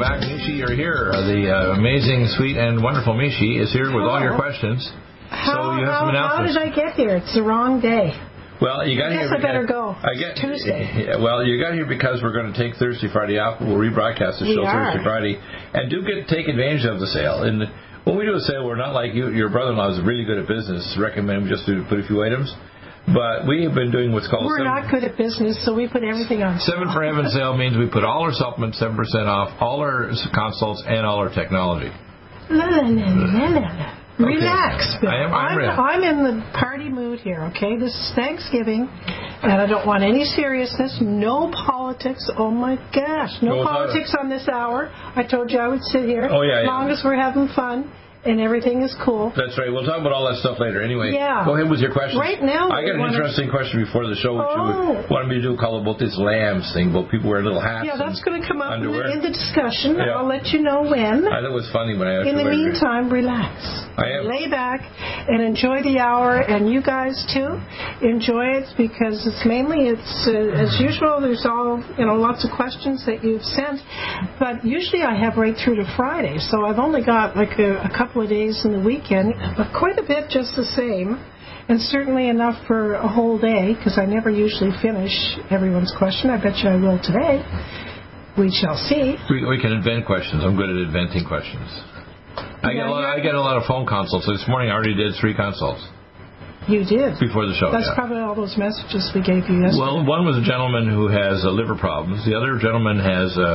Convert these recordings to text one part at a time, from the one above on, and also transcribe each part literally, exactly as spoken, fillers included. Back, Mishi, you're here. The uh, amazing, sweet, and wonderful Mishi is here with all your questions. How, so you have how, some announcements. How did I get here? It's the wrong day. Well, you got I guess here. I better go. I get, it's Tuesday. Yeah, well, you got here because we're going to take Thursday, Friday off. We'll rebroadcast the show Thursday, Friday, and do get take advantage of the sale. And when we do a sale, we're not like you. Your brother-in-law is really good at business. Recommend we just do put a few items. But we have been doing what's called... We're seven, not good at business, so we put everything on sale. Seven for Heaven sale means we put all our supplements seven percent off, all our consults, and all our technology. La, la, la, la, la. Okay. Relax, Bill. I am, I'm, I'm, I'm in the party mood here, okay? This is Thanksgiving, and I don't want any seriousness, no politics. Oh, my gosh, no, no politics on this hour. I told you I would sit here oh, yeah, as long yeah. as we're having fun. And everything is cool. That's right. We'll talk about all that stuff later. Anyway, yeah. Go ahead with your questions. Right now, I got an interesting to... question before the show, which oh. you wanted me to do, call about this lambs thing, but people wear little hats. Yeah, that's going to come up in the, in the discussion. Yeah. I'll let you know when. I thought it was funny when I. In the meantime, it. relax. I am. Lay back and enjoy the hour, and you guys too, enjoy it because it's mainly it's uh, as usual. There's all you know, lots of questions that you've sent, but usually I have right through to Friday, so I've only got like a, a couple. of days in the weekend, but quite a bit just the same, and certainly enough for a whole day, because I never usually finish everyone's question. I bet you I will today. We shall see. We, we can invent questions. I'm good at inventing questions. I get, a lot, I get a lot of phone consults. This morning I already did three consults. You did? Before the show, That's yeah. probably all those messages we gave you yesterday. Well, one was a gentleman who has uh, liver problems. The other gentleman has uh,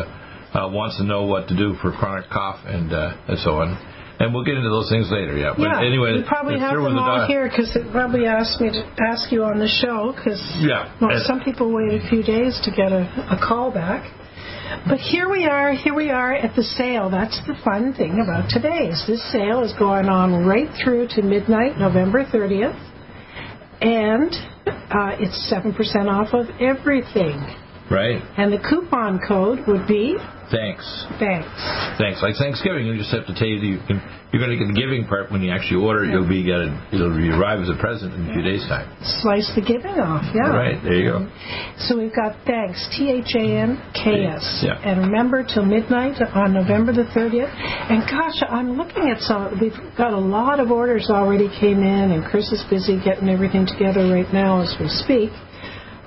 uh, wants to know what to do for chronic cough and, uh, and so on. And we'll get into those things later, yeah. But yeah, anyway, you probably have them all here because it probably asked me to ask you on the show because yeah, well, some people wait a few days to get a, a call back. But here we are, here we are at the sale. That's the fun thing about today is this sale is going on right through to midnight, November thirtieth. And uh, it's seven percent off of everything. Right. And the coupon code would be? Thanks. Thanks. Thanks. Like Thanksgiving, you just have to tell you that you can, you're going to get the giving part when you actually order it. You'll be get a, it'll arrive as a present in a few days' time. Slice the giving off, yeah. Right. There you go. So we've got thanks, T H A N K S. Yeah. And remember, till midnight on November the thirtieth. And gosh, I'm looking at some. We've got a lot of orders already came in, and Chris is busy getting everything together right now as we speak.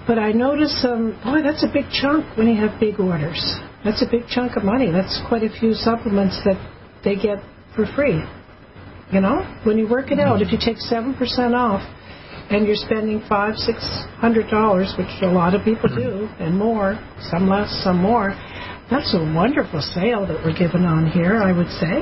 But I noticed, um, boy, that's a big chunk when you have big orders. That's a big chunk of money. That's quite a few supplements that they get for free. You know, when you work it out, if you take seven percent off and you're spending five hundred dollars, six hundred dollars, which a lot of people do, and more, some less, some more, that's a wonderful sale that we're giving on here, I would say.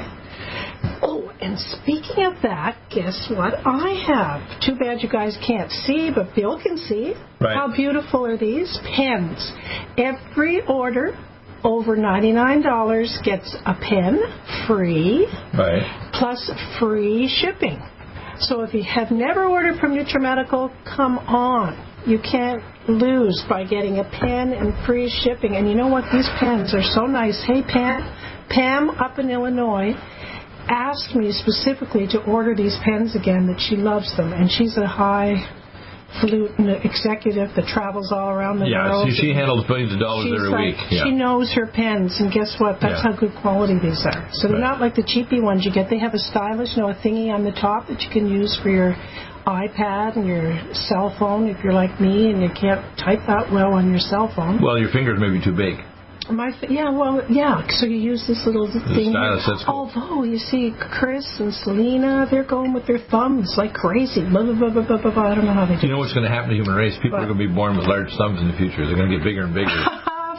Oh, and speaking of that, guess what I have? Too bad you guys can't see, but Bill can see. Right. How beautiful are these pens? Every order over ninety-nine dollars gets a pen free, right, plus free shipping. So if you have never ordered from NutraMedical, come on. You can't lose by getting a pen and free shipping. And you know what? These pens are so nice. Hey, Pam, Pam up in Illinois asked me specifically to order these pens again, that she loves them. And she's a highfalutin executive that travels all around the yeah, world. Yeah, she handles billions of dollars she's every like, week. Yeah. She knows her pens, and guess what? That's yeah. how good quality these are. So they're right. not like the cheapy ones you get. They have a stylus, you know, a thingy on the top that you can use for your iPad and your cell phone if you're like me and you can't type that well on your cell phone. Well, your fingers may be too big. My, yeah, well, yeah, so you use this little the thing. Stylus, that's cool. Although, you see, Chris and Selena, they're going with their thumbs like crazy. Blah, blah, blah, blah, blah, blah. I don't know how they do it. You know what's going to happen to the human race? People but, are going to be born with large thumbs in the future. They're going to get bigger and bigger.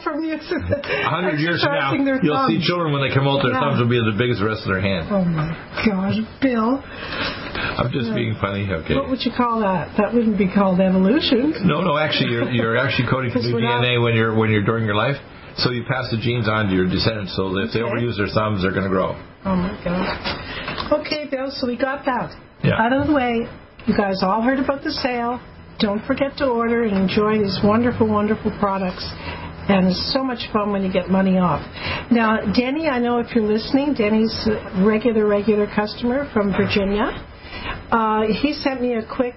From years a hundred years from now, you'll see children when they come out, their yeah. thumbs will be as big as the rest of their hand. Oh, my God, Bill. I'm just yeah. being funny. Okay. What would you call that? That wouldn't be called evolution. No, no. Actually, you're you're actually coding for new D N A not... when you're when you're during your life. So you pass the genes on to your descendants. So if okay. they overuse their thumbs, they're going to grow. Oh my God. Okay, Bill. So we got that yeah. out of the way. You guys all heard about the sale. Don't forget to order and enjoy these wonderful, wonderful products. And it's so much fun when you get money off. Now, Denny, I know if you're listening, Denny's a regular, regular customer from Virginia. Uh, he sent me a quick,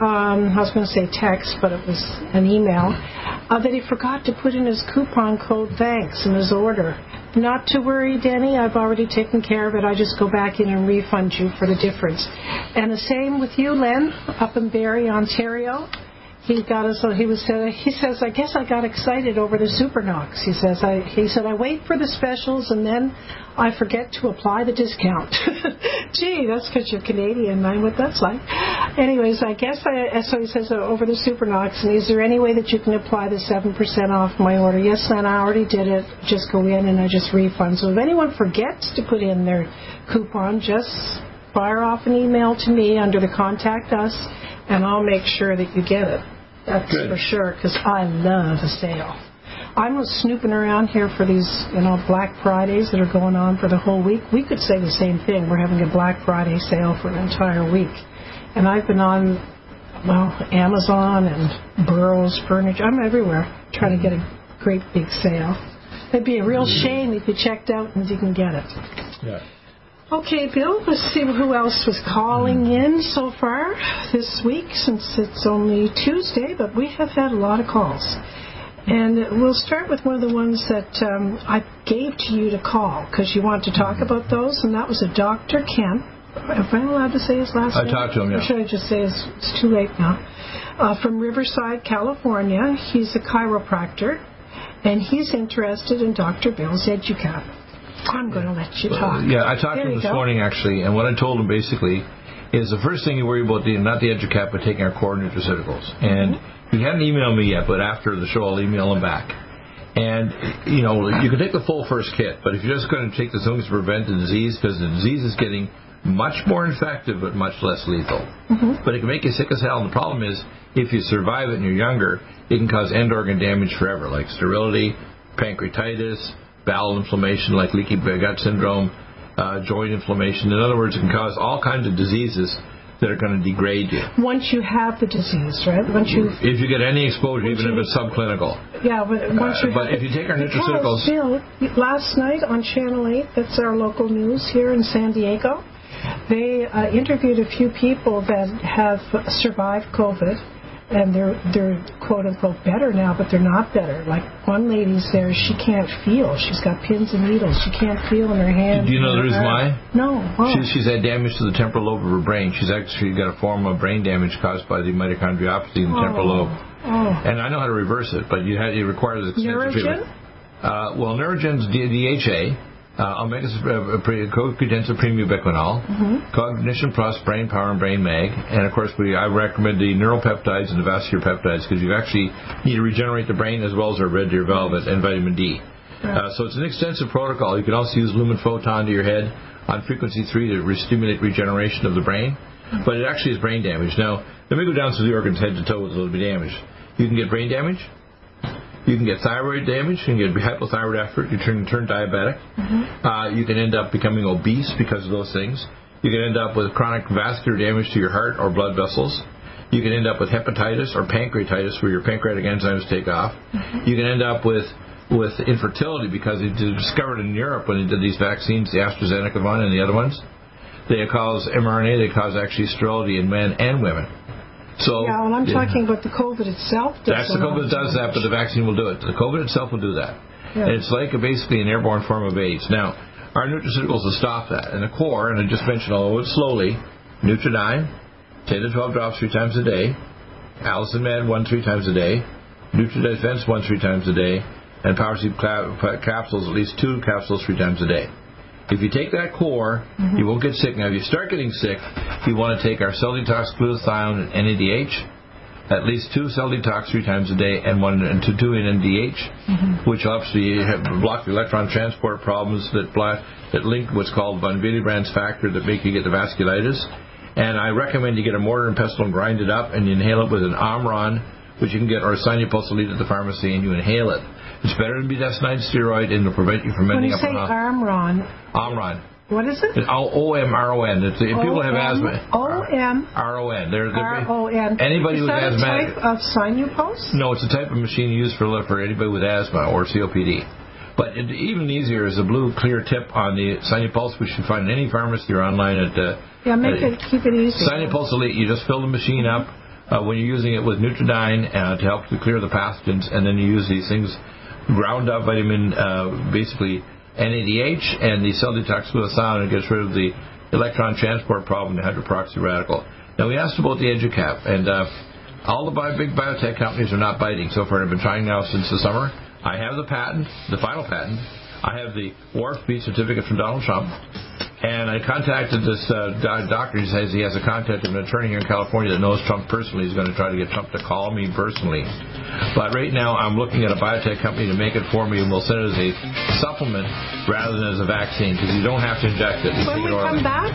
um, I was going to say text, but it was an email, uh, that he forgot to put in his coupon code THANKS in his order. Not to worry, Denny. I've already taken care of it. I just go back in and refund you for the difference. And the same with you, Len, up in Barrie, Ontario. He got us. He was. Uh, he says, I guess I got excited over the Supernox. He says. I, he said, I wait for the specials and then I forget to apply the discount. Gee, that's because you're Canadian. I know what that's like. Anyways, I guess. I, so he says uh, over the Supernox. And is there any way that you can apply the seven percent off my order? Yes, Len. I already did it. Just go in and I just refund. So if anyone forgets to put in their coupon, just fire off an email to me under the contact us, and I'll make sure that you get it. That's Good. for sure, because I love a sale. I'm snooping around here for these, you know, Black Fridays that are going on for the whole week. We could say the same thing. We're having a Black Friday sale for an entire week. And I've been on, well, Amazon and Burroughs Furniture. I'm everywhere trying to get a great big sale. It'd be a real mm-hmm. shame if you checked out and didn't get it. Yeah. Okay, Bill, let's see who else was calling in so far this week, since it's only Tuesday, but we have had a lot of calls. And we'll start with one of the ones that um, I gave to you to call, because you wanted to talk about those, and that was a Doctor Kemp. Am I allowed to say his last I name? I talked to him, yeah. Or should I just say it's, it's too late now? Uh, from Riverside, California. He's a chiropractor, and he's interested in Doctor Bill's EduCap. I'm going to let you talk. Yeah, I talked to him this morning, actually, and what I told him, basically, is the first thing you worry about, not the EduCap, but taking our core nutraceuticals. And mm-hmm. he hadn't emailed me yet, but after the show, I'll email him back. And, you know, you can take the full first kit, but if you're just going to take the things to prevent the disease, because the disease is getting much more infective but much less lethal. Mm-hmm. But it can make you sick as hell, and the problem is, if you survive it and you're younger, it can cause end-organ damage forever, like sterility, pancreatitis, bowel inflammation like leaky gut syndrome, uh, joint inflammation. In other words, it can cause all kinds of diseases that are going to degrade you. Once you have the disease, right? Once you if you get any exposure, even you, if it's subclinical. Yeah, but once you. Uh, but if you take our nutraceuticals. Still, last night on Channel eight, that's our local news here in San Diego, they uh, interviewed a few people that have survived COVID. And they're, they're quote-unquote better now, but they're not better. Like, one lady's there, she can't feel. She's got pins and needles. She can't feel in her hands. Do you know the reason why? No. Oh. She, she's had damage to the temporal lobe of her brain. She's actually got a form of brain damage caused by the mitochondriopathy in the oh. temporal lobe. Oh. And I know how to reverse it, but you had, it requires extensive Neurogen? treatment. Uh, well, Neurogen's D H A. Uh, omega-cotensin premium ubiquinol, mm-hmm. Cognition Plus, Brain Power, and Brain Mag. And, of course, we I recommend the neuropeptides and the vascular peptides because you actually need to regenerate the brain as well as our red deer velvet and vitamin D. Right. Uh, so it's an extensive protocol. You can also use lumen photon to your head on frequency three to re- stimulate regeneration of the brain. Mm-hmm. But it actually is brain damage. Now, let me go down through the organs head to toe with a little bit of damage. You can get brain damage. You can get thyroid damage. You can get hypothyroid effort. You turn turn diabetic. Mm-hmm. Uh, you can end up becoming obese because of those things. You can end up with chronic vascular damage to your heart or blood vessels. You can end up with hepatitis or pancreatitis where your pancreatic enzymes take off. Mm-hmm. You can end up with, with infertility because it was discovered in Europe when they did these vaccines, the AstraZeneca one and the other ones. They cause mRNA. They cause actually sterility in men and women. So, yeah, well, I'm yeah. talking about the COVID itself. That's the COVID does that, but the vaccine will do it. The COVID itself will do that. Yeah. And it's like a, basically an airborne form of AIDS. Now, our nutraceuticals will stop that. And the core, and I just mentioned all of it slowly, Nutridyne, ten to twelve drops three times a day, Allicin Med, one three times a day, NutriDefense, one three times a day, and Power Sleep capsules, at least two capsules three times a day. If you take that core, mm-hmm. you won't get sick. Now, if you start getting sick, you want to take our Cell Detox, Glutathione, and N A D H. At least two Cell Detox three times a day and one and two, two in N A D H, mm-hmm. which obviously block the electron transport problems that block, that link what's called von Willebrand's factor that make you get the vasculitis. And I recommend you get a mortar and pestle and grind it up, and you inhale it with an Omron, which you can get, or Sarnia Pulsalete at the pharmacy, and you inhale it. It's better than budesonide steroid, and it'll prevent you from ending up on... When you say Omron... Omron. What is it? O M R O N. If people have asthma... O M R O N. R O N. Anybody who's asthmatic... Is that a type of Sinupulse? No, it's a type of machine used for for anybody with asthma or C O P D. But it, even easier is a blue clear tip on the Sinupulse, which you can find in any pharmacy or online at... Uh, yeah, make at, it, keep it easy. Sinupulse Elite, you just fill the machine up uh, when you're using it with Neutrodyne uh, to help to clear the pathogens, and then you use these things, ground up vitamin, uh, basically N A D H, and the cell detox glutathione, and it gets rid of the electron transport problem, the hydroperoxy radical. Now, we asked about the EduCap, and uh, all the bio, big biotech companies are not biting so far. I've been trying now since the summer. I have the patent, the final patent. I have the Warp B certificate from Donald Trump. And I contacted this uh, doctor. He says he has a contact of an attorney here in California that knows Trump personally. He's going to try to get Trump to call me personally. But right now I'm looking at a biotech company to make it for me, and we'll send it as a supplement rather than as a vaccine, because you don't have to inject it. When we come back,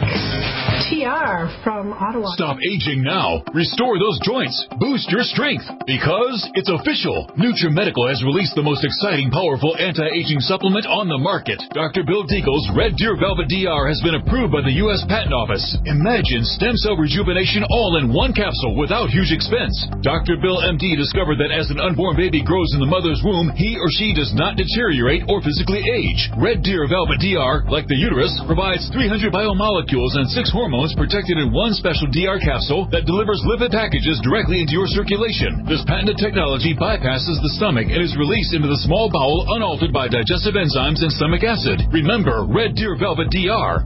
T R from Ottawa. Stop aging now. Restore those joints. Boost your strength. Because it's official. NutraMedical has released the most exciting, powerful anti-aging supplement on the market. Doctor Bill Deagle's Red Deer Velvet D R has been approved by the U S Patent Office. Imagine stem cell rejuvenation all in one capsule without huge expense. Doctor Bill M D discovered that as an unborn baby grows in the mother's womb, he or she does not deteriorate or physically age. Red Deer Velvet D R, like the uterus, provides three hundred biomolecules and six hormones protected in one special D R capsule that delivers lipid packages directly into your circulation. This patented technology bypasses the stomach and is released into the small bowel unaltered by digestive enzymes and stomach acid. Remember, Red Deer Velvet D R.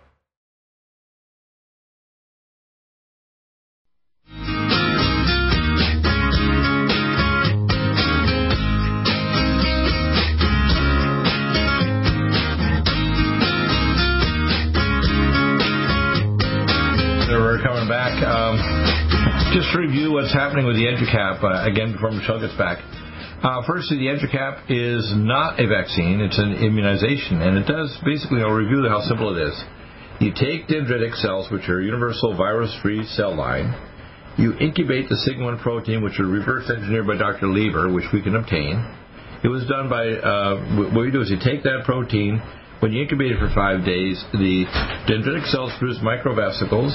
Coming back, um, just to review what's happening with the EduCap, uh, again, before Michelle gets back. Uh, firstly, the EduCap is not a vaccine, it's an immunization, and it does, basically, I'll review how simple it is. You take dendritic cells, which are a universal virus-free cell line, you incubate the sigma one protein, which are reverse-engineered by Doctor Lever, which we can obtain. It was done by, uh, what you do is you take that protein, When you incubate it for five days, the dendritic cells produce microvesicles.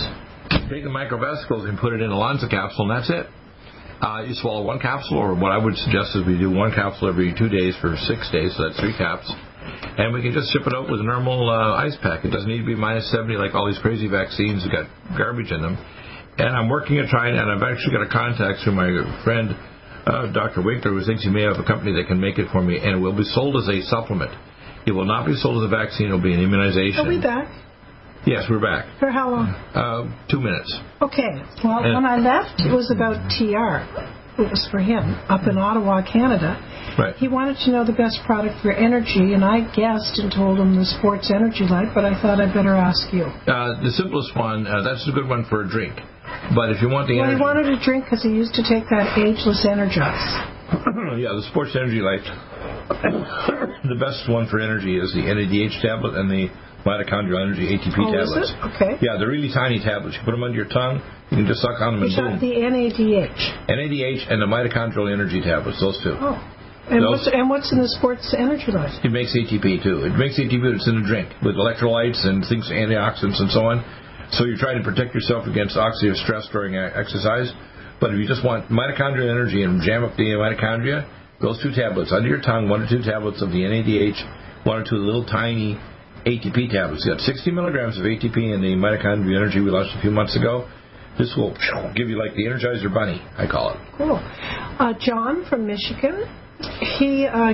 Take the microvesicles and put it in a Lanza capsule, and that's it. Uh, you swallow one capsule, or what I would suggest is we do one capsule every two days for six days, so that's three caps. And we can just ship it out with a normal uh, ice pack. It doesn't need to be minus seventy like all these crazy vaccines that got garbage in them. And I'm working at trying, and I've actually got a contact through my friend, uh, Doctor Winkler, who thinks he may have a company that can make it for me, and it will be sold as a supplement. It will not be sold as a vaccine. It will be an immunization. Are we back? Yes, we're back. For how long? Uh, two minutes. Okay. Well, and when I left, it was about T R. It was for him up in Ottawa, Canada. Right. He wanted to know the best product for energy, and I guessed and told him the Sports Energy Light, but I thought I'd better ask you. Uh, the simplest one, uh, that's a good one for a drink. But if you want the well, energy... Well, he wanted a drink because he used to take that Ageless Energize. Yeah, the Sports Energy Light. The best one for energy is the N A D H tablet and the mitochondrial energy A T P oh, tablets. Is it? Okay. Yeah, they're really tiny tablets. You put them under your tongue, you can just suck on them. Which and boom. The N A D H. N A D H and the mitochondrial energy tablets, those two. Oh. And, those, what's, and what's in the Sports Energy Light? It makes A T P too. It makes A T P that's in a drink with electrolytes and things, antioxidants and so on. So you're trying to protect yourself against oxidative stress during exercise. But if you just want mitochondrial energy and jam up the mitochondria, those two tablets under your tongue, one or two tablets of the N A D H, one or two little tiny A T P tablets. You have sixty milligrams of A T P in the mitochondrial energy we launched a few months ago. This will give you like the Energizer Bunny, I call it. Cool. Uh, John from Michigan, he uh,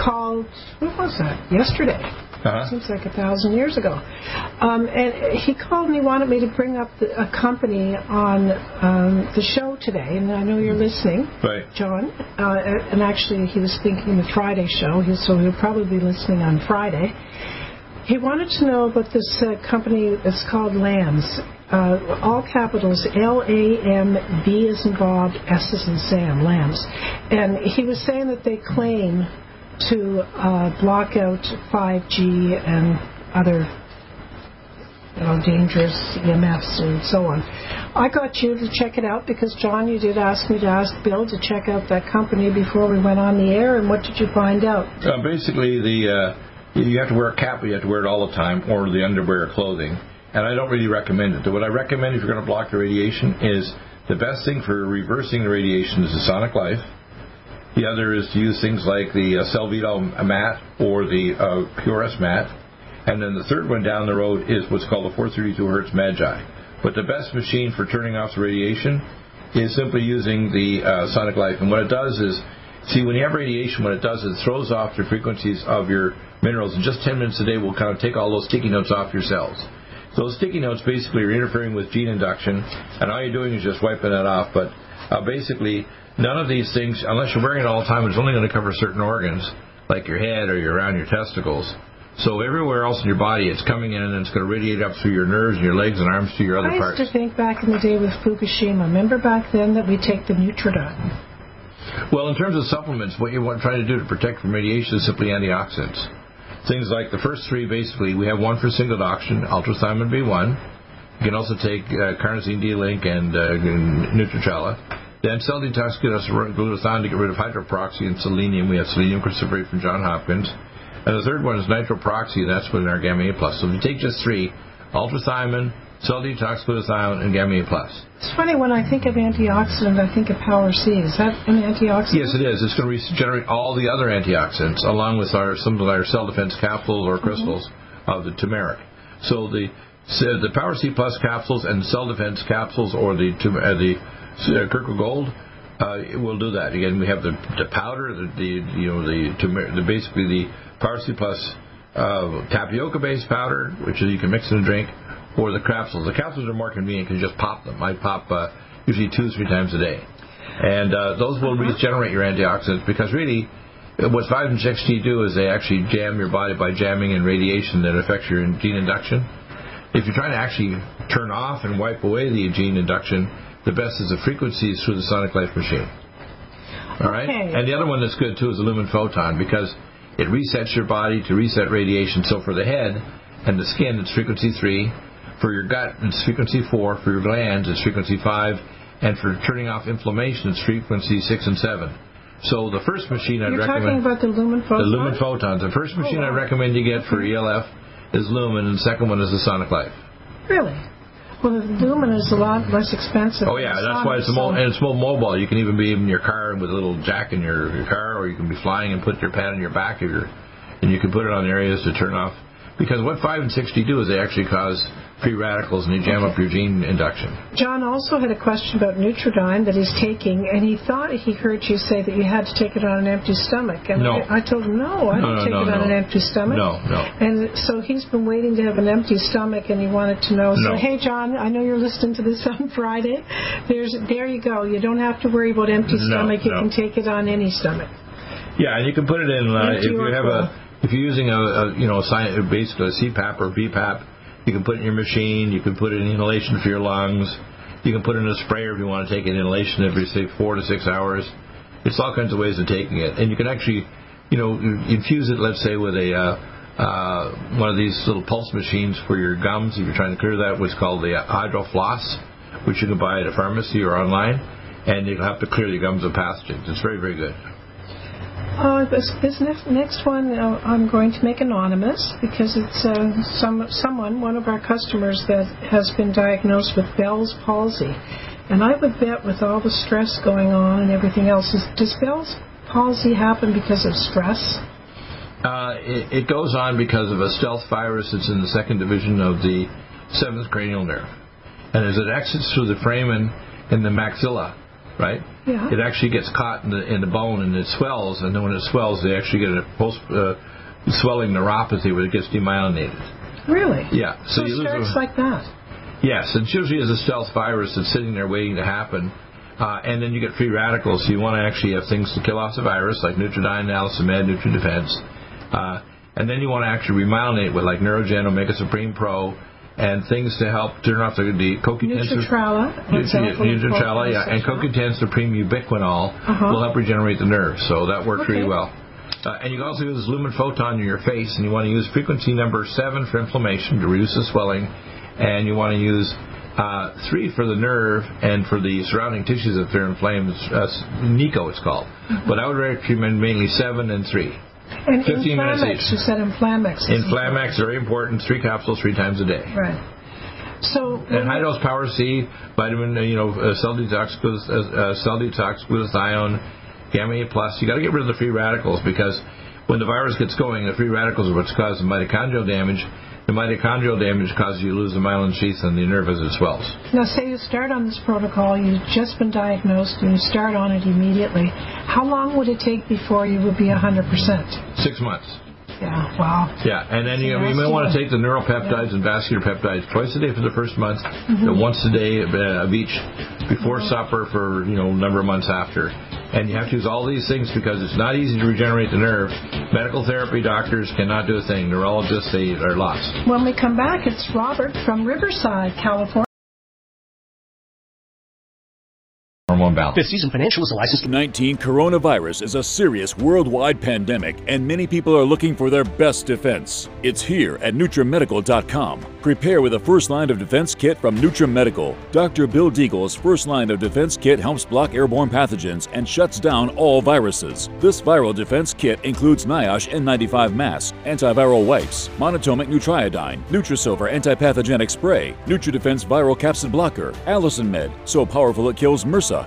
called, what was that, yesterday? Uh-huh. Seems like a thousand years ago. Um, and he called and he wanted me to bring up the, a company on um, the show today, and I know you're listening, right, John. Uh, and actually he was thinking the Friday show, so he'll probably be listening on Friday. He wanted to know about this uh, company that's called Lambs, uh, all capitals, L A M B as in Bob, S as in Sam, Lambs. And he was saying that they claim to uh, block out five G and other you know, dangerous E M Fs and so on. I got you to check it out because, John, you did ask me to ask Bill to check out that company before we went on the air, and what did you find out? Uh, basically, the... Uh You have to wear a cap, but you have to wear it all the time, or the underwear or clothing. And I don't really recommend it. What I recommend if you're going to block the radiation is the best thing for reversing the radiation is the Sonic Life. The other is to use things like the uh, Cell-Vito mat or the uh, Purest mat. And then the third one down the road is what's called a four thirty-two hertz Magi. But the best machine for turning off the radiation is simply using the uh, Sonic Life. And what it does is, see, when you have radiation, what it does is it throws off the frequencies of your minerals, and just ten minutes a day will kind of take all those sticky notes off your cells. Those sticky notes basically are interfering with gene induction, and all you're doing is just wiping that off. But uh, basically, none of these things, unless you're wearing it all the time, it's only going to cover certain organs, like your head or your, around your testicles. So everywhere else in your body, it's coming in, and it's going to radiate up through your nerves and your legs and arms to your other parts. I used parts. to think back in the day with Fukushima. Remember back then that we take the Nutridon? Well, in terms of supplements, what you want to try to do to protect from radiation is simply antioxidants. Things like the first three, basically, we have one for singlet oxygen, ultrathiamine B one. You can also take uh, carnosine D-Link and uh, Nutrishala. Then cell detox glutathione to get rid of hydroproxy and selenium. We have selenium chrysoprase from John Hopkins. And the third one is nitroproxy, and that's within our Gamma A plus. So if you take just three, ultrathiamine, cell detox glutathione, and Gamma A plus. It's funny, when I think of antioxidant, I think of Power C. Is that an antioxidant? Yes, it is. It's going to regenerate all the other antioxidants, along with our some of our cell defense capsules or crystals mm-hmm. of the turmeric. So the so the Power C Plus capsules and cell defense capsules, or the uh, the uh, Kirkle Gold, uh, it will do that. Again, we have the the powder, the, the you know the, the basically the Power C Plus uh, tapioca-based powder, which you can mix in a drink. Or the capsules. The capsules are more convenient because you just pop them. I pop uh, usually two, three times a day. And uh, those will regenerate your antioxidants because really what vitamin six T do is they actually jam your body by jamming in radiation that affects your gene induction. If you're trying to actually turn off and wipe away the gene induction, the best is the frequencies through the Sonic Life machine. All right? Okay. And the other one that's good too is the Lumen Photon because it resets your body to reset radiation. So for the head and the skin, it's frequency three. For your gut, it's frequency four. For your glands, it's frequency five. And for turning off inflammation, it's frequency six and seven. So the first machine I'd You're recommend... You're talking about the Lumen Photon? The Lumen Photon. The first machine oh, wow. I recommend you get for E L F is Lumen, and the second one is the Sonic Life. Really? Well, the Lumen is a lot less expensive. Oh, yeah, that's Sonic, why it's so mo- and it's more mobile. You can even be in your car with a little jack in your, your car, or you can be flying and put your pad in your back, of your, and you can put it on areas to turn off. Because what five and sixty do is they actually cause free radicals, and they jam okay. up your gene induction. John also had a question about Neutrodyne that he's taking, and he thought he heard you say that you had to take it on an empty stomach. And no. I, I told him, no, I no, don't no, take no, it on no. an empty stomach. No, no. And so he's been waiting to have an empty stomach, and he wanted to know. So, no. Hey, John, I know you're listening to this on Friday. There's, There you go. You don't have to worry about empty no, stomach. You no. can take it on any stomach. Yeah, and you can put it in uh, if you have a... If you're using a, a you know, a, basically a C PAP or V PAP, you can put it in your machine. You can put it in inhalation for your lungs. You can put it in a sprayer if you want to take it in inhalation every, say, four to six hours. It's all kinds of ways of taking it. And you can actually, you know, infuse it, let's say, with a uh, uh, one of these little pulse machines for your gums. If you're trying to clear that, what's called the HydroFloss, which you can buy at a pharmacy or online, and you'll have to clear your gums of pathogens. It's very, very good. Uh, this, this next one uh, I'm going to make anonymous because it's uh, some someone, one of our customers, that has been diagnosed with Bell's palsy. And I would bet with all the stress going on and everything else, is, does Bell's palsy happen because of stress? Uh, it, it goes on because of a stealth virus that's in the second division of the seventh cranial nerve. And as it exits through the foramen and the maxilla, right? Yeah. It actually gets caught in the in the bone and it swells, and then when it swells, they actually get a post uh, swelling neuropathy where it gets demyelinated. Really? Yeah. So, so you it starts lose a, like that. Yes, it usually is a stealth virus that's sitting there waiting to happen, uh, and then you get free radicals. So you want to actually have things to kill off the virus, like Neutrodyne, Allosamed, NutriDefense, uh, and then you want to actually remyelinate with like Neurogen, Omega Supreme Pro. And things to help turn off the, the CoQ ten... Nutritrala. Nutritrala, yeah. And CoQ ten Supreme Ubiquinol uh-huh. will help regenerate the nerve. So that works okay. really well. Uh, and you can also use Lumen Photon in your face, and you want to use frequency number seven for inflammation to reduce the swelling. And you want to use uh, three for the nerve and for the surrounding tissues if they're inflamed. Uh, NICO it's called. Uh-huh. But I would recommend mainly seven and three. And Inflammex, you said Inflammex. Inflammex, very important, three capsules, three times a day. Right. So, and high-dose Power C, vitamin, you know, uh, cell detox, uh, cell detox, glutathione, gamma A plus. You've got to get rid of the free radicals because when the virus gets going, the free radicals are what's causing mitochondrial damage. The mitochondrial damage causes you to lose the myelin sheath and the nerve as it swells. Now, say you start on this protocol, you've just been diagnosed, and you start on it immediately. How long would it take before you would be one hundred percent? Six months. Yeah, wow. Yeah, and then you, you may want to take the neuropeptides yeah. and vascular peptides twice a day for the first month, mm-hmm. once a day of each before mm-hmm. supper for, you know, a number of months after. And you have to use all these things because it's not easy to regenerate the nerve. Medical therapy doctors cannot do a thing. Neurologists, they are lost. When we come back, it's Robert from Riverside, California. Fifth Season Financial is a licensed... nineteen coronavirus is a serious worldwide pandemic, and many people are looking for their best defense. It's here at Nutri Medical dot com. Prepare with a first line of defense kit from NutriMedical. Doctor Bill Deagle's first line of defense kit helps block airborne pathogens and shuts down all viruses. This viral defense kit includes NIOSH N ninety-five masks, antiviral wipes, monotomic Nutriodine, Nutrisilver antipathogenic spray, NutriDefense viral capsid blocker, Allosamed, so powerful it kills MRSA,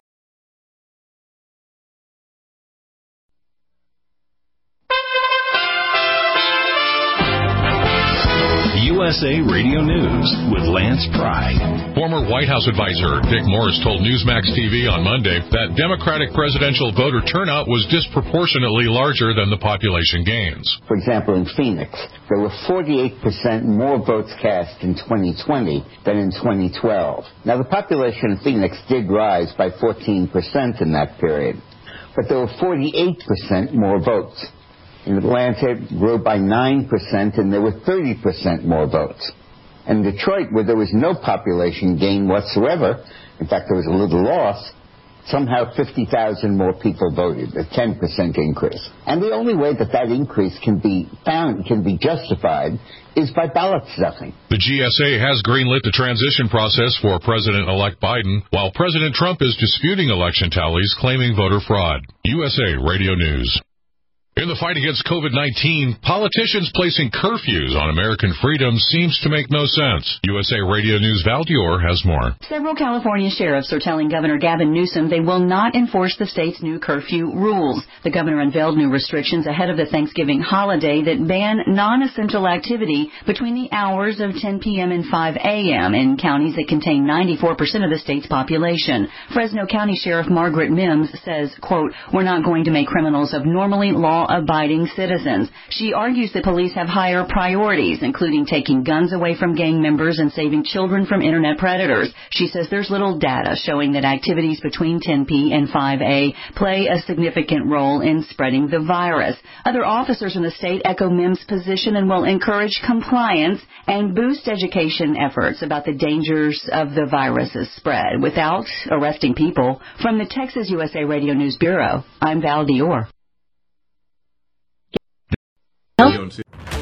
U S A Radio News with Lance Pry. Former White House advisor Dick Morris told Newsmax T V on Monday that Democratic presidential voter turnout was disproportionately larger than the population gains. For example, in Phoenix, there were forty-eight percent more votes cast in twenty twenty than in twenty twelve. Now, the population in Phoenix did rise by fourteen percent in that period, but there were forty-eight percent more votes. The Atlanta grew by nine percent, and there were thirty percent more votes. And Detroit, where there was no population gain whatsoever, in fact, there was a little loss, somehow fifty thousand more people voted, a ten percent increase. And the only way that that increase can be found, can be justified, is by ballot stuffing. The G S A has greenlit the transition process for President-elect Biden, while President Trump is disputing election tallies, claiming voter fraud. U S A Radio News. In the fight against COVID nineteen, politicians placing curfews on American freedom seems to make no sense. U S A Radio News' Val Dior has more. Several California sheriffs are telling Governor Gavin Newsom they will not enforce the state's new curfew rules. The governor unveiled new restrictions ahead of the Thanksgiving holiday that ban non-essential activity between the hours of ten p.m. and five a.m. in counties that contain ninety-four percent of the state's population. Fresno County Sheriff Margaret Mims says, quote, "We're not going to make criminals of normally law abiding citizens." She argues that police have higher priorities, including taking guns away from gang members and saving children from internet predators. She says there's little data showing that activities between ten p.m. and five a.m. play a significant role in spreading the virus. Other officers in the state echo Mims' position and will encourage compliance and boost education efforts about the dangers of the virus's spread without arresting people. From the Texas U S A Radio News Bureau, I'm Val Dior.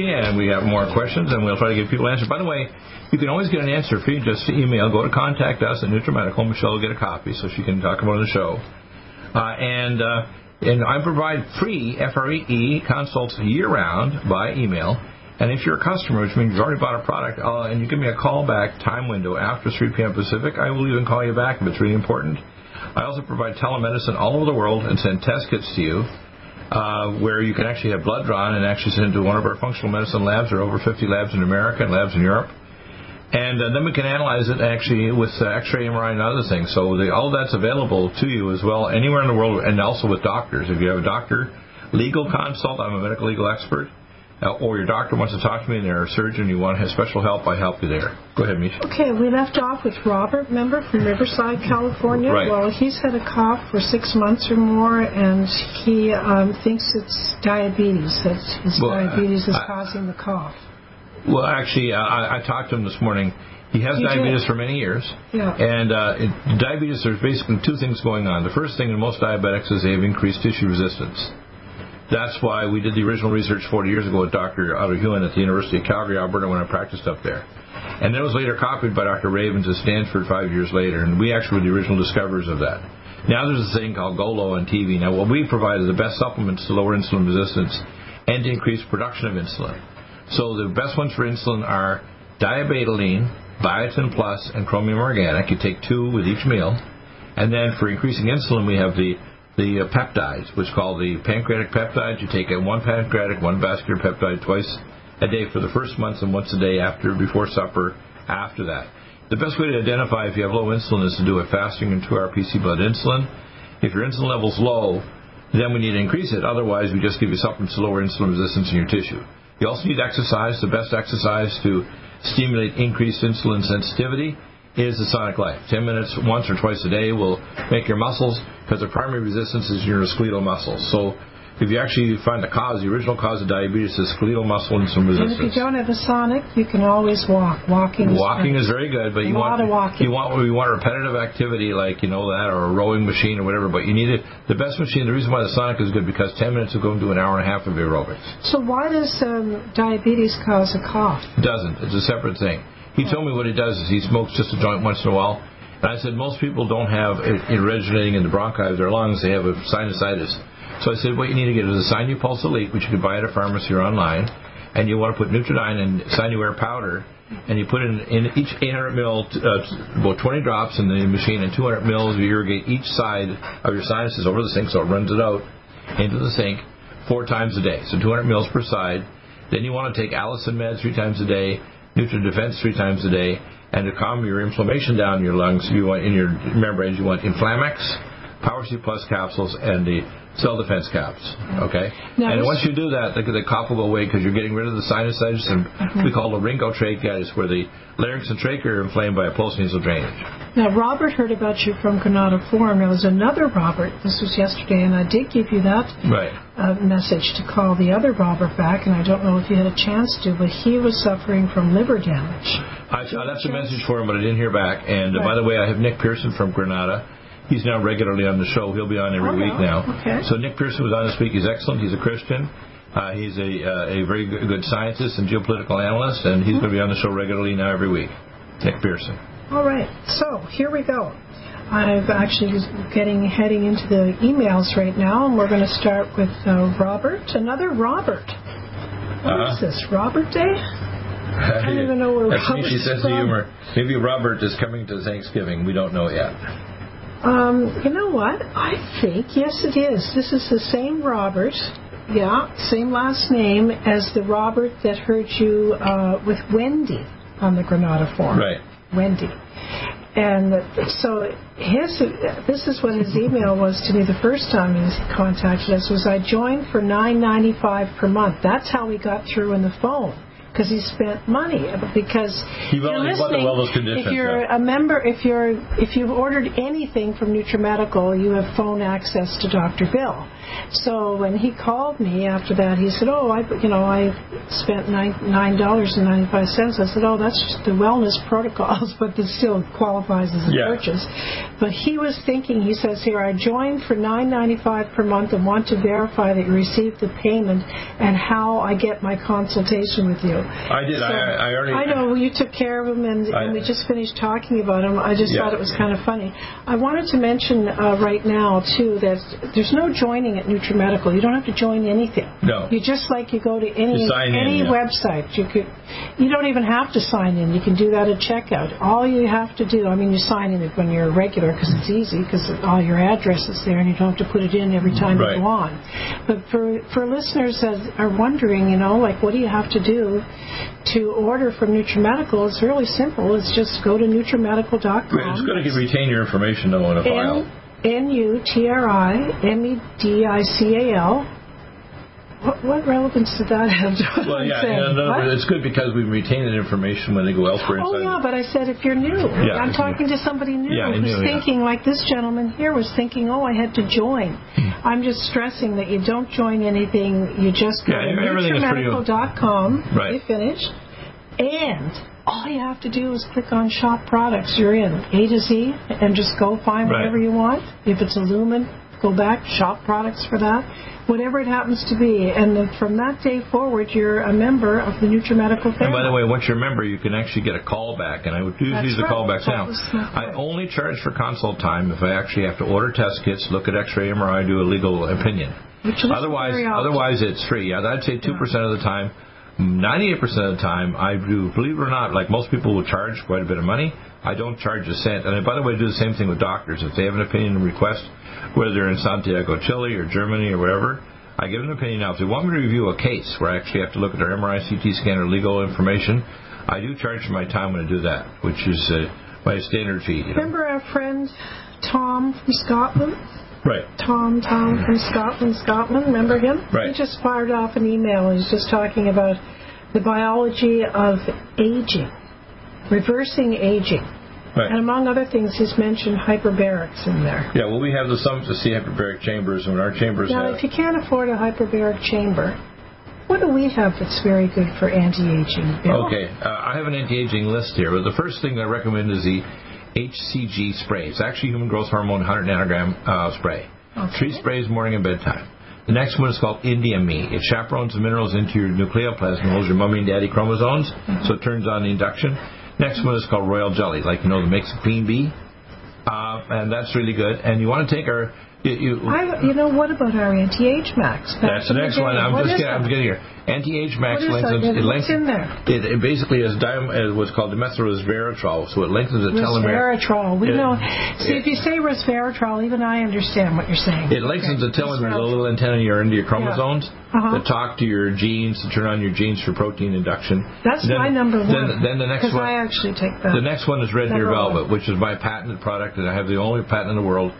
And we have more questions, and we'll try to give people answers. By the way, you can always get an answer if you just email. Go to contact us at NutraMedical. Michelle will get a copy so she can talk about it on the show. Uh, and uh, and I provide free F R E E consults year-round by email. And if you're a customer, which means you've already bought a product, uh, and you give me a call-back time window after three p.m. Pacific, I will even call you back if it's really important. I also provide telemedicine all over the world and send test kits to you. Uh, where you can actually have blood drawn and actually send to one of our functional medicine labs. There are over fifty labs in America and labs in Europe. And uh, then we can analyze it actually with uh, X-ray, M R I, and other things. So the, all that's available to you as well anywhere in the world, and also with doctors. If you have a doctor legal consult, I'm a medical legal expert, uh, or your doctor wants to talk to me and they're a surgeon, you want to have special help, I help you there. Go ahead, Misha. Okay, we left off with Robert, member from Riverside, California. Right. Well, he's had a cough for six months or more, and he um, thinks it's diabetes, that his well, diabetes is I, causing the cough. Well, actually, uh, I, I talked to him this morning. He has he diabetes did. for many years. Yeah. And uh, it, diabetes, there's basically two things going on. The first thing in most diabetics is they have increased tissue resistance. That's why we did the original research forty years ago with Doctor Otto Hewen at the University of Calgary, Alberta, when I practiced up there. And that was later copied by Doctor Ravens at Stanford five years later, and we actually were the original discoverers of that. Now there's a thing called G O L O on T V. Now, what we provide is the best supplements to lower insulin resistance and to increase production of insulin. So the best ones for insulin are diabetoline, biotin plus, and chromium organic. You take two with each meal. And then for increasing insulin, we have the, the peptides, which is called the pancreatic peptides. You take one pancreatic, one vascular peptide twice a day for the first month and once a day after, before supper, after that. The best way to identify if you have low insulin is to do a fasting and two-hour P C blood insulin. If your insulin level's low, then we need to increase it. Otherwise, we just give you supplements to lower insulin resistance in your tissue. You also need exercise. The best exercise to stimulate increased insulin sensitivity is the sonic life. Ten minutes once or twice a day will make your muscles, because the primary resistance is your skeletal muscles. So If you actually find the cause, the original cause of diabetes is skeletal muscle and some resistance. And if you don't have a sonic, you can always walk. Walking is walking is very good, but you want, you want you want repetitive activity like, you know, that, or a rowing machine or whatever, but you need it. The best machine, the reason why the sonic is good, because ten minutes will go into an hour and a half of aerobics. So why does um, diabetes cause a cough? It doesn't. It's a separate thing. He told me what he does is he smokes just a joint once in a while. And I said, most people don't have it originating in the bronchi of their lungs. They have a sinusitis. So I said, what you need to get is a Sinupulse Elite, which you can buy at a pharmacy or online, and you want to put Neutrodyne and Sinuair powder, and you put in, in each eight hundred milliliters, uh, about twenty drops in the machine, and two hundred milliliters, you irrigate each side of your sinuses over the sink, so it runs it out into the sink four times a day. So two hundred milliliters per side. Then you want to take Allicin Med three times a day, Nutra Defense three times a day, and to calm your inflammation down in your lungs, you want in your membranes, you want Inflamex, Power C Plus capsules, and the Cell Defense caps. Okay? Now, and once you do that, the, the cough will go away because you're getting rid of the sinusitis, and okay. we call the laryngotracheitis, where the larynx and trachea are inflamed by a postnasal drainage. Now, Robert heard about you from Granada Forum. There was another Robert. This was yesterday, and I did give you that right. uh, message to call the other Robert back, and I don't know if you had a chance to, but he was suffering from liver damage. I, I left a message for him, but I didn't hear back. And right. uh, by the way, I have Nick Pearson from Granada. He's now regularly on the show. He'll be on every okay. week now. Okay. So Nick Pearson was on this week. He's excellent. He's a Christian. Uh, he's a uh, a very good scientist and geopolitical analyst, and he's mm-hmm. going to be on the show regularly now every week. Nick Pearson. All right. So here we go. I'm actually getting heading into the emails right now, and we're going to start with uh, Robert. Another Robert. What uh-huh. is this, Robert Day? I don't even know where Robert is. She says the humor. Maybe Robert is coming to Thanksgiving. We don't know yet. Um, you know what? I think, yes, it is. This is the same Robert, yeah, same last name as the Robert that heard you uh, with Wendy on the Granada Forum. Right. Wendy. And so his, this is what his email was to me the first time he contacted us, was I joined for nine ninety-five per month. That's how we got through on the phone. Because he spent money. Because he will, you're listening, he if you're yeah. a member, if you're if you've ordered anything from NutraMedical, you have phone access to Doctor Bill. So when he called me after that, he said, "Oh, I you know I spent nine nine dollars and ninety five cents." I said, "Oh, that's just the wellness protocols, but this still qualifies as a yeah. purchase." But he was thinking. He says here, "I joined for nine ninety five per month and want to verify that you received the payment and how I get my consultation with you." I did. So, I, I already. I know. You took care of him, and, I, and we just finished talking about him. I just yeah. thought it was kind of funny. I wanted to mention uh, right now, too, that there's no joining at NutraMedical. You don't have to join anything. No. You just like you go to any to any in, yeah. website. You could. You don't even have to sign in. You can do that at checkout. All you have to do, I mean, you sign in when you're a regular because it's easy because all your address is there, and you don't have to put it in every time right. you go on. But for for listeners that are wondering, you know, like what do you have to do? To order from NutraMedical, it's really simple. It's just go to NutraMedical dot com. It's going to retain your information, though, in a file. N U T R I M E D I C A L. What, what relevance did that have to what Well, I'm yeah, saying? No, no, no, it's good because we retain that information when they go elsewhere. Oh, yeah, but I said if you're new. Yeah, I'm talking new. to somebody new yeah, who's new, thinking, yeah. like this gentleman here was thinking, oh, I had to join. I'm just stressing that you don't join anything. You just go yeah, to NutraMedical dot com. Right. You finish. And all you have to do is click on Shop Products. You're in A to Z and just go find right. whatever you want. If it's a lumen, go back, shop products for that, whatever it happens to be. And then from that day forward, you're a member of the NutraMedical family. And by the way, once you're a member, you can actually get a call back. And I would use That's the right. callbacks that now. I only charge for consult time if I actually have to order test kits, look at X-ray, M R I, do a legal opinion. Which is otherwise, otherwise it's free. I'd say two percent of the time. ninety-eight percent of the time, I do, believe it or not, like most people will charge quite a bit of money. I don't charge a cent. And by the way, I do the same thing with doctors. If they have an opinion and request, whether they're in Santiago, Chile, or Germany, or whatever, I give them an opinion. Now, if they want me to review a case where I actually have to look at their M R I, C T scan, or legal information, I do charge for my time when I do that, which is uh, my standard fee. You know? Remember our friend Tom from Scotland? Right. Tom, Tom from Scotland, Scotland, remember him? Right. He just fired off an email. He's just talking about the biology of aging, reversing aging. Right. And among other things, he's mentioned hyperbarics in there. Yeah, well, we have the summons to see hyperbaric chambers, and our chambers now, have... if you can't afford a hyperbaric chamber, what do we have that's very good for anti-aging, Bill? Okay, uh, I have an anti-aging list here, but the first thing I recommend is the H C G spray. It's actually human growth hormone one hundred nanogram uh, spray. Okay. Three sprays morning and bedtime. The next one is called Indiamine. It chaperones the minerals into your nucleoplasm and holds your mommy and daddy chromosomes, mm-hmm. so it turns on the induction. Next one is called Royal Jelly, like you know, the mix of Queen Bee. Uh, and that's really good. And you want to take our... You, you, I, you know, what about our Anti-Age Max? That's, that's the next one. I'm what just getting, I'm getting here. Anti-Age Max lengthens... It lengthens, in there? It, it basically is diam, uh, what's called dimethylresveratrol, so it lengthens the telomere. Resveratrol. We it, know. See, it, if you say resveratrol, even I understand what you're saying. It lengthens okay. the telomere, the little antenna you're into your chromosomes yeah. uh-huh. that talk to your genes, to turn on your genes for protein induction. That's then, my number one. Then, then the next one... I actually take that. The next one is Red Deer Velvet, one. which is my patented product, and I have the only patent in the world.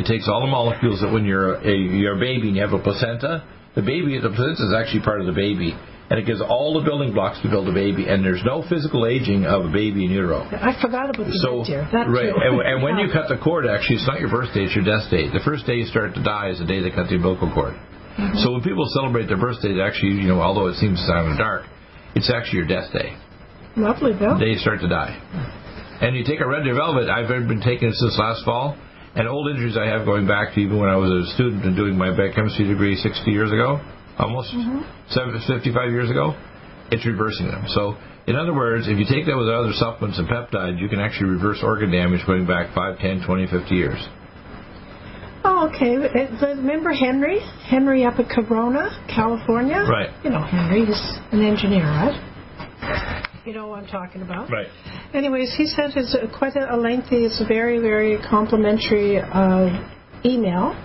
It takes all the molecules that when you're a, a you're a baby and you have a placenta, the baby the placenta is actually part of the baby, and it gives all the building blocks to build a baby. And there's no physical aging of a baby in utero. I forgot about the so, dear. That right, too. and, and when you cut the cord, actually, it's not your birth day; it's your death date. The first day you start to die is the day they cut the umbilical cord. Mm-hmm. So when people celebrate their birthday, they actually, you know, although it seems kind of dark, it's actually your death day. Lovely, Bill. The day you start to die, and you take a Red Deer Velvet. I've been taking it since last fall. And old injuries I have going back to even when I was a student and doing my biochemistry degree sixty years ago, almost mm-hmm. seventy, fifty-five years ago, it's reversing them. So, in other words, if you take that with other supplements and peptides, you can actually reverse organ damage going back five, ten, twenty, fifty years. Oh, okay. Remember Henry? Henry up at Corona, California? Right. You know Henry, he's an engineer, right? You know what I'm talking about. Right. Anyways, he sent us quite a lengthy, it's a very, very complimentary uh, email.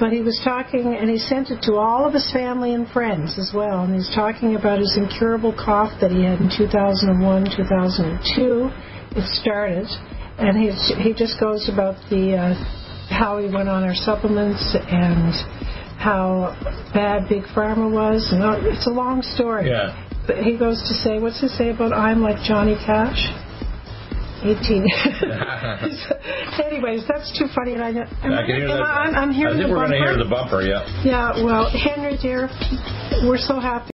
But he was talking, and he sent it to all of his family and friends as well. And he's talking about his incurable cough that he had in two thousand one, two thousand two. It started. And he's, he just goes about the uh, how he went on our supplements and how bad Big Pharma was. And all, it's a long story. Yeah. He goes to say, what's he say about I'm like Johnny Cash? eighteen. Anyways, that's too funny. And I know, I'm, I can hear that. I'm, I'm hearing I think the we're going to hear the bumper, yeah. Yeah, well, Henry, dear, we're so happy.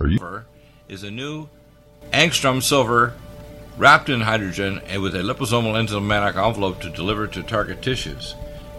Are you? Is a new angstrom silver wrapped in hydrogen and with a liposomal enzymatic envelope to deliver to target tissues.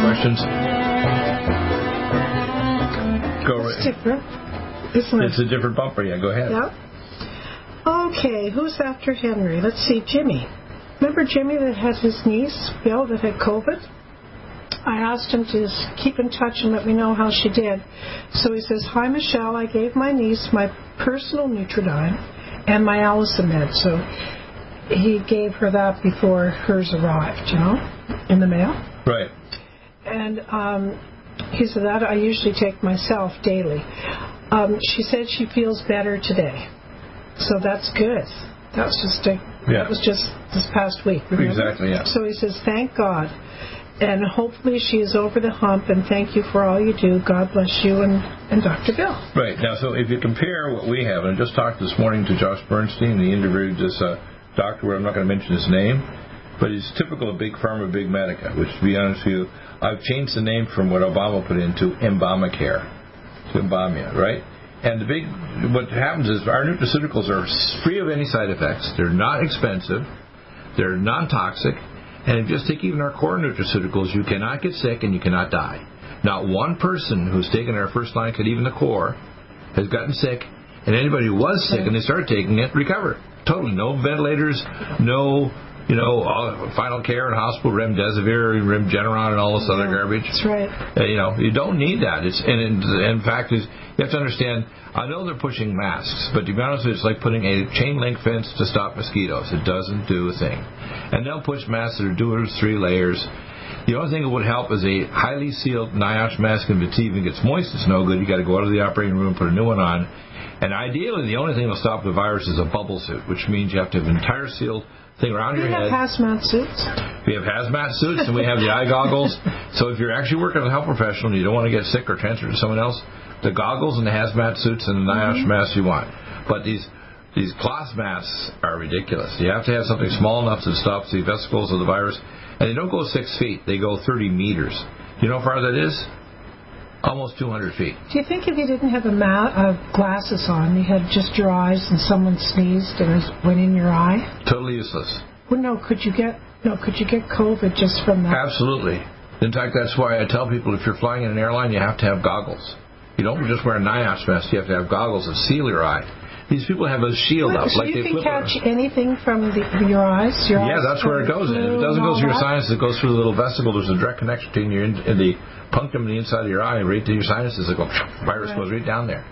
Questions? Go right. This one. It's a different bumper. Yeah, go ahead. Yep. Okay, who's after Henry? Let's see, Jimmy. Remember Jimmy that had his niece, Bill, that had COVID? I asked him to keep in touch and let me know how she did. So he says, "Hi, Michelle. I gave my niece my personal Nutridyne and my Allicimid." So he gave her that before hers arrived, you know, in the mail. Right. And, um... he said, that I usually take myself daily. Um, she said she feels better today. So that's good. That's just a, yeah. That was just this past week. Remember? Exactly, yeah. So he says, thank God. And hopefully she is over the hump, and thank you for all you do. God bless you and, and Doctor Bill. Right. Now, so if you compare what we have, and I just talked this morning to Josh Bernstein, and he interviewed this uh, doctor where I'm not going to mention his name, but it's typical of Big Pharma, Big Medica, which, to be honest with you, I've changed the name from what Obama put in to Embamacare, to Embamia, right? And the big, what happens is our nutraceuticals are free of any side effects. They're not expensive. They're non-toxic. And if you just take even our core nutraceuticals, you cannot get sick and you cannot die. Not one person who's taken our first line, could even the core, has gotten sick. And anybody who was sick and they started taking it, recovered. Totally. No ventilators, no... You know, all, final care and hospital, remdesivir, Remgeneron, and all this yeah, other garbage. That's right. Uh, you know, you don't need that. It's and, and, and in fact, is you have to understand, I know they're pushing masks, but to be honest with you, it's like putting a chain link fence to stop mosquitoes. It doesn't do a thing. And they'll push masks that are two or three layers. The only thing that would help is a highly sealed NIOSH mask, and if it even gets moist, it's no good. You got to go out of the operating room, put a new one on. And ideally, the only thing that will stop the virus is a bubble suit, which means you have to have an entire sealed thing around we your head. We have hazmat suits. We have hazmat suits, and we have the eye goggles. So if you're actually working as a health professional and you don't want to get sick or transfer to someone else, the goggles and the hazmat suits and the NIOSH mm-hmm. masks you want. But these these cloth masks are ridiculous. You have to have something small enough to stop the vesicles of the virus. And they don't go six feet. They go thirty meters. You know how far that is? Almost two hundred feet. Do you think if you didn't have a ma- uh, glasses on, you had just your eyes and someone sneezed and it went in your eye? Totally useless. Well, no, could you get no? Could you get COVID just from that? Absolutely. In fact, that's why I tell people if you're flying in an airline, you have to have goggles. You don't just wear a NIOSH mask. You have to have goggles that seal your eye. These people have a shield what, up. So like you they can catch around. Anything from, the, from your eyes? Your yeah, eyes that's where it goes in. If it doesn't go through your sinus, it goes through the little vesicle. There's a direct connection between your in, in the punctum and the inside of your eye, right to your sinuses. The virus right. goes right down there.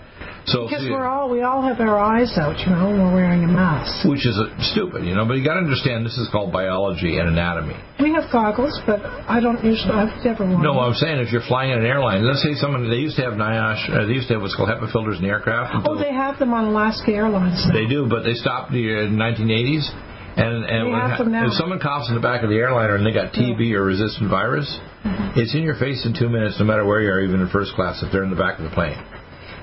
So because see, we're all, we all have our eyes out, you know, when we're wearing a mask. Which is a, stupid, you know, but you got to understand this is called biology and anatomy. We have goggles, but I don't usually, I've never worn No, them. I'm saying if you're flying in an airline, let's say someone, they used to have NIOSH, uh, they used to have what's called HEPA filters in the aircraft. Oh, they have them on Alaska Airlines now. They do, but they stopped in the nineteen eighties. And and when, if someone coughs in the back of the airliner and they got T B or resistant virus, mm-hmm. it's in your face in two minutes, no matter where you are, even in first class, if they're in the back of the plane.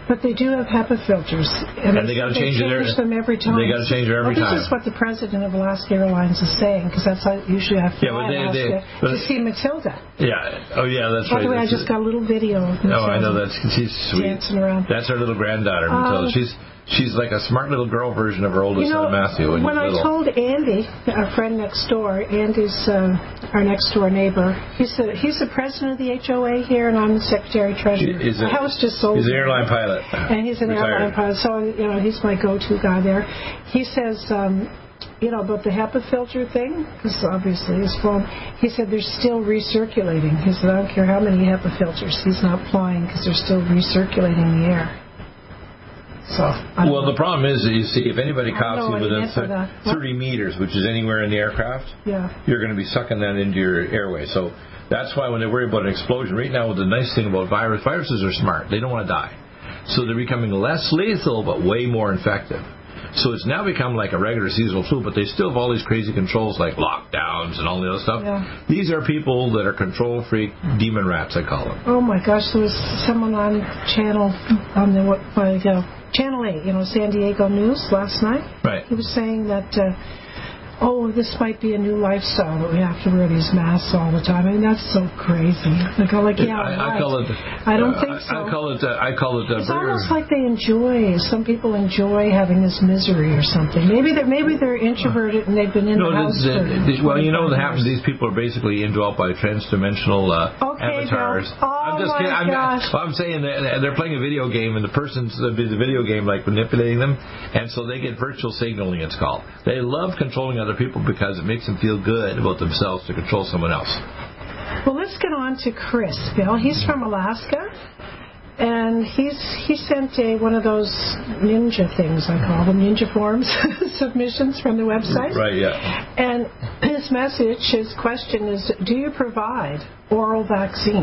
But they do have HEPA filters, and, and they got to change, change them every time. They got to change them every well, time. This is what the president of Alaska Airlines is saying, because that's how usually I fly yeah, but they, Alaska they, but to see Matilda. Yeah. Oh, yeah, that's By right. By the way, that's I just got a little video of Matilda. Oh, I know that's she's sweet. Dancing around. That's our little granddaughter, Matilda. Um, she's she's like a smart little girl version of her oldest you know, son Matthew. When, when I told Andy, our friend next door, Andy's uh, our next door neighbor. He's the he's the president of the H O A here, and I'm the secretary treasurer. Is it, the house just sold. He's an airline pilot. And he's an Retired. airline pilot, so you know he's my go-to guy there. He says, um, you know, about the HEPA filter thing, because obviously his phone. He said they're still recirculating. He said I don't care how many HEPA filters. He's not flying because they're still recirculating the air. So, well, know. the problem is that you see, if anybody coughs you within thirty meters, which is anywhere in the aircraft, yeah. you're going to be sucking that into your airway. So that's why when they worry about an explosion, right now, well, the nice thing about virus, viruses are smart. They don't want to die. So they're becoming less lethal, but way more infective. So it's now become like a regular seasonal flu, but they still have all these crazy controls like lockdowns and all the other stuff. Yeah. These are people that are control freak demon rats, I call them. Oh, my gosh. There was someone on channel, on the, what, like, uh, Channel eight, you know, San Diego News last night. Right. He was saying that... Uh, oh, this might be a new lifestyle that we have to wear these masks all the time. I mean, that's so crazy. Like, I'm like, yeah, I, I call it. I don't uh, think so. I call it. Uh, I call it. Uh, it's almost like they enjoy. Some people enjoy having this misery or something. Maybe that. Maybe they're introverted and they've been in no, the house. The, the, the, well, you know, what happens? These people are basically indwelt by transdimensional uh, okay, avatars. No. Oh I'm just my kidding. I'm, gosh. Well, I'm saying that they're playing a video game and the person's the video game like manipulating them, and so they get virtual signaling. It's called. They love controlling other people because it makes them feel good about themselves to control someone else. Well, let's get on to Chris, Bill. He's from Alaska, and he's he sent a, one of those ninja things, I call them, ninja forms, submissions from the website. Right, yeah. And his message, his question is, do you provide oral vaccine?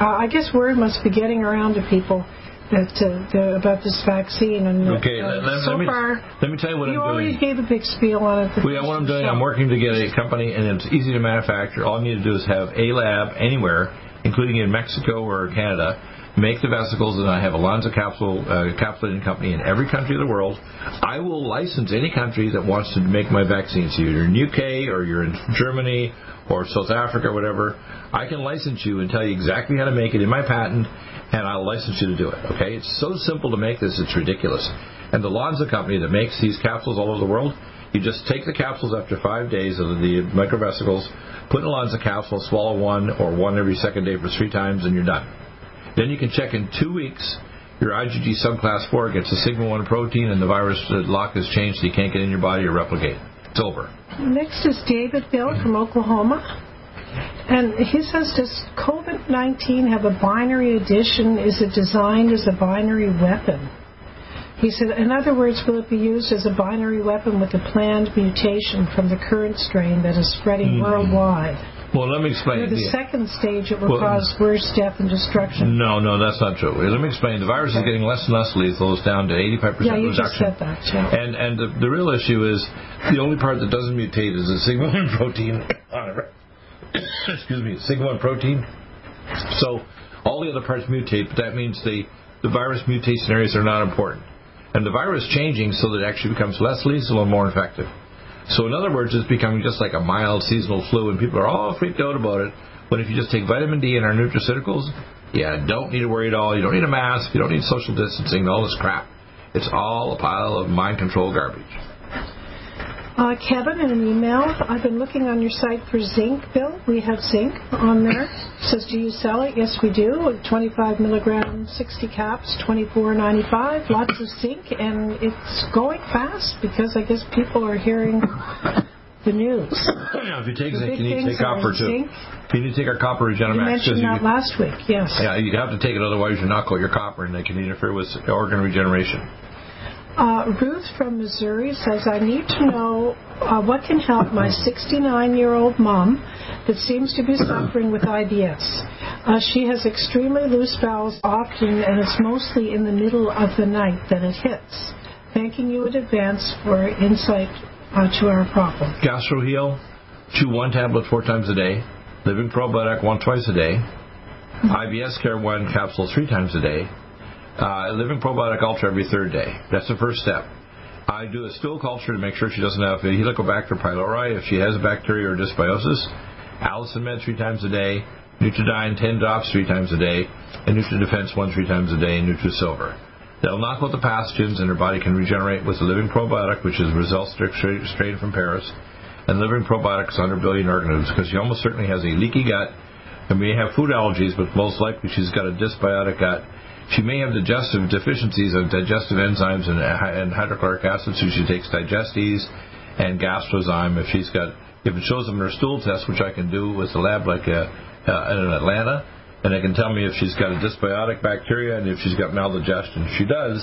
Uh, I guess word must be getting around to people That, uh, the, about this vaccine. And okay, uh, let, so let, me, far, let me tell you what I'm doing. You already gave a big spiel on it. Well, yeah, what I'm doing, show. I'm working to get a company, and it's easy to manufacture. All I need to do is have a lab anywhere, including in Mexico or Canada, make the vesicles, and I have a Lonza capsule uh, encapsulating company in every country of the world. I will license any country that wants to make my vaccine. So you're in the U K or you're in Germany or South Africa or whatever. I can license you and tell you exactly how to make it in my patent, and I'll license you to do it, okay? It's so simple to make this, it's ridiculous. And the Lonza company that makes these capsules all over the world, you just take the capsules after five days of the microvesicles, put in a Lonza capsule, swallow one or one every second day for three times, and you're done. Then you can check in two weeks, your I G G subclass four gets a sigma one protein, and the virus lock is changed so you can't get in your body or replicate. It's over. Next is David Bill from Oklahoma. And he says, does COVID nineteen have a binary addition? Is it designed as a binary weapon? He said, in other words, will it be used as a binary weapon with a planned mutation from the current strain that is spreading mm-hmm. worldwide? Well, let me explain. Through the second stage, it will well, cause worse death and destruction. No, no, that's not true. Let me explain. The virus okay. is getting less and less lethal. It's down to eighty-five percent reduction. Yeah, you reduction. just said that. Yeah. And, and the, the real issue is the only part that doesn't mutate is the sigma one protein on it. Excuse me, sigma one protein. So all the other parts mutate, but that means the, the virus mutation areas are not important. And the virus changing so that it actually becomes less lethal and more effective. So in other words, it's becoming just like a mild seasonal flu, and people are all freaked out about it. But if you just take vitamin D and our nutraceuticals, yeah, don't need to worry at all. You don't need a mask. You don't need social distancing, all this crap. It's all a pile of mind control garbage. Uh, Kevin, in an email, I've been looking on your site for zinc, Bill. We have zinc on there. It says, do you sell it? Yes, we do. twenty-five milligrams, sixty caps, twenty-four ninety-five. Lots of zinc, and it's going fast because I guess people are hearing the news. Yeah, if you take zinc, you need to take copper, too. Zinc. You need to take our copper Regenermax. You mentioned that you, last week, yes. Yeah, you have to take it, otherwise you're not going to your copper, and they can interfere with organ regeneration. Uh, Ruth from Missouri says, I need to know uh, what can help my sixty-nine-year-old mom that seems to be suffering with I B S. Uh, she has extremely loose bowels often, and it's mostly in the middle of the night that it hits. Thanking you in advance for insight our two-hour prophyl. GastroHeal, chew one tablet four times a day. Living Probiotic one twice a day. Mm-hmm. I B S Care one capsule three times a day. Uh, Living Probiotic Ultra every third day. That's the first step. I do a stool culture to make sure she doesn't have Helicobacter pylori if she has bacteria or dysbiosis. Allicin Med three times a day. Nutridyne ten drops three times a day. And NutriDefense one three times a day. And NutriSilver. That'll knock out the pathogens, and her body can regenerate with the Living Probiotic, which is a result strain from Paris. And Living Probiotics one hundred billion organisms, because she almost certainly has a leaky gut. And we have food allergies, but most likely she's got a dysbiotic gut. She may have digestive deficiencies of digestive enzymes and, and hydrochloric acid, so she takes digestes and gastrozyme. If she's got, if it shows them in her stool test, which I can do with the lab, like a, uh, in Atlanta, and it can tell me if she's got a dysbiotic bacteria and if she's got maldigestion. If she does,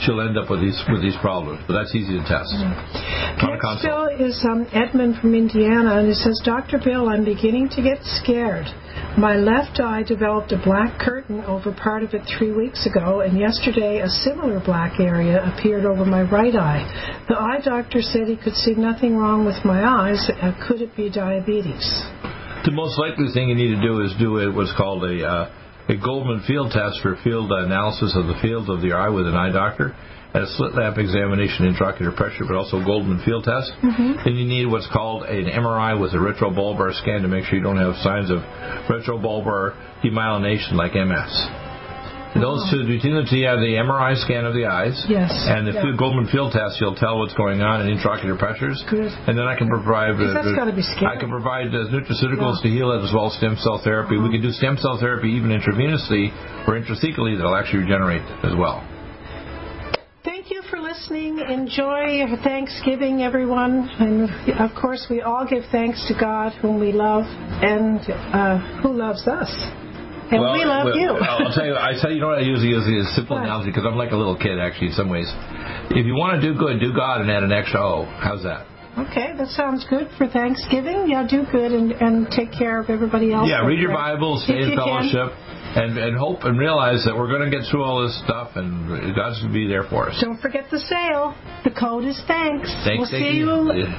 she'll end up with these with these problems, but that's easy to test. Mm-hmm. Next bill is um, Edmund from Indiana, and it says, Doctor Bill, I'm beginning to get scared. My left eye developed a black curtain over part of it three weeks ago, and yesterday a similar black area appeared over my right eye. The eye doctor said he could see nothing wrong with my eyes. Uh, could it be diabetes? The most likely thing you need to do is do a, what's called a... Uh, a Goldman field test for field analysis of the field of the eye with an eye doctor, and a slit lamp examination, intraocular pressure, but also Goldman field test. Mm-hmm. Then you need what's called an M R I with a retrobulbar scan to make sure you don't have signs of retrobulbar demyelination like M S. Those two, between the two, you have the M R I scan of the eyes, yes, and the yeah. Goldman field test, you'll tell what's going on in intraocular pressures. Good. And then I can provide. Uh, that's got to be scary. I can provide uh, nutraceuticals yeah. to heal it, as well as stem cell therapy. Mm-hmm. We can do stem cell therapy even intravenously or intrathecally. That'll actually regenerate as well. Thank you for listening. Enjoy Thanksgiving, everyone, and of course, we all give thanks to God, whom we love, and uh, who loves us. And well, we love well, you. I'll tell you, I tell you, you know what I usually use is simple what? analogy, because I'm like a little kid, actually, in some ways. If you want to do good, do God and add an extra O. How's that? Okay, that sounds good for Thanksgiving. Yeah, do good and, and take care of everybody else. Yeah, read your Bible, stay in fellowship, and, and hope and realize that we're going to get through all this stuff, and God's going to be there for us. Don't forget the sale. The code is thanks. Thanks. We'll see you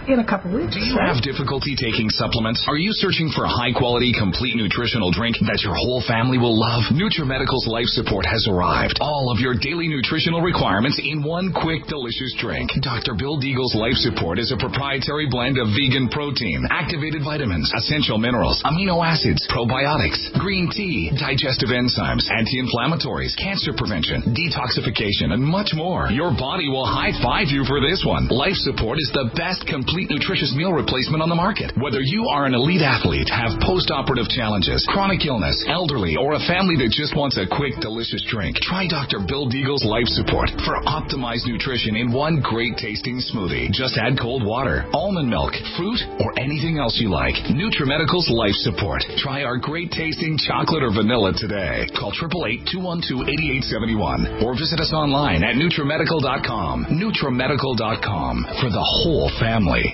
in a couple weeks. Do you have difficulty taking supplements? Are you searching for a high-quality, complete nutritional drink that your whole family will love? NutraMedical's Life Support has arrived. All of your daily nutritional requirements in one quick, delicious drink. Doctor Bill Deagle's Life Support is a proprietary Proprietary blend of vegan protein, activated vitamins, essential minerals, amino acids, probiotics, green tea, digestive enzymes, anti-inflammatories, cancer prevention, detoxification, and much more. Your body will high-five you for this one. Life Support is the best complete nutritious meal replacement on the market. Whether you are an elite athlete, have post-operative challenges, chronic illness, elderly, or a family that just wants a quick, delicious drink, try Doctor Bill Deagle's Life Support for optimized nutrition in one great tasting smoothie. Just add cold water, almond milk, fruit, or anything else you like. NutraMedical's Life Support. Try our great-tasting chocolate or vanilla today. Call eight eight eight, two one two, eight eight seven one or visit us online at NutraMedical dot com. NutraMedical dot com for the whole family.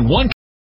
One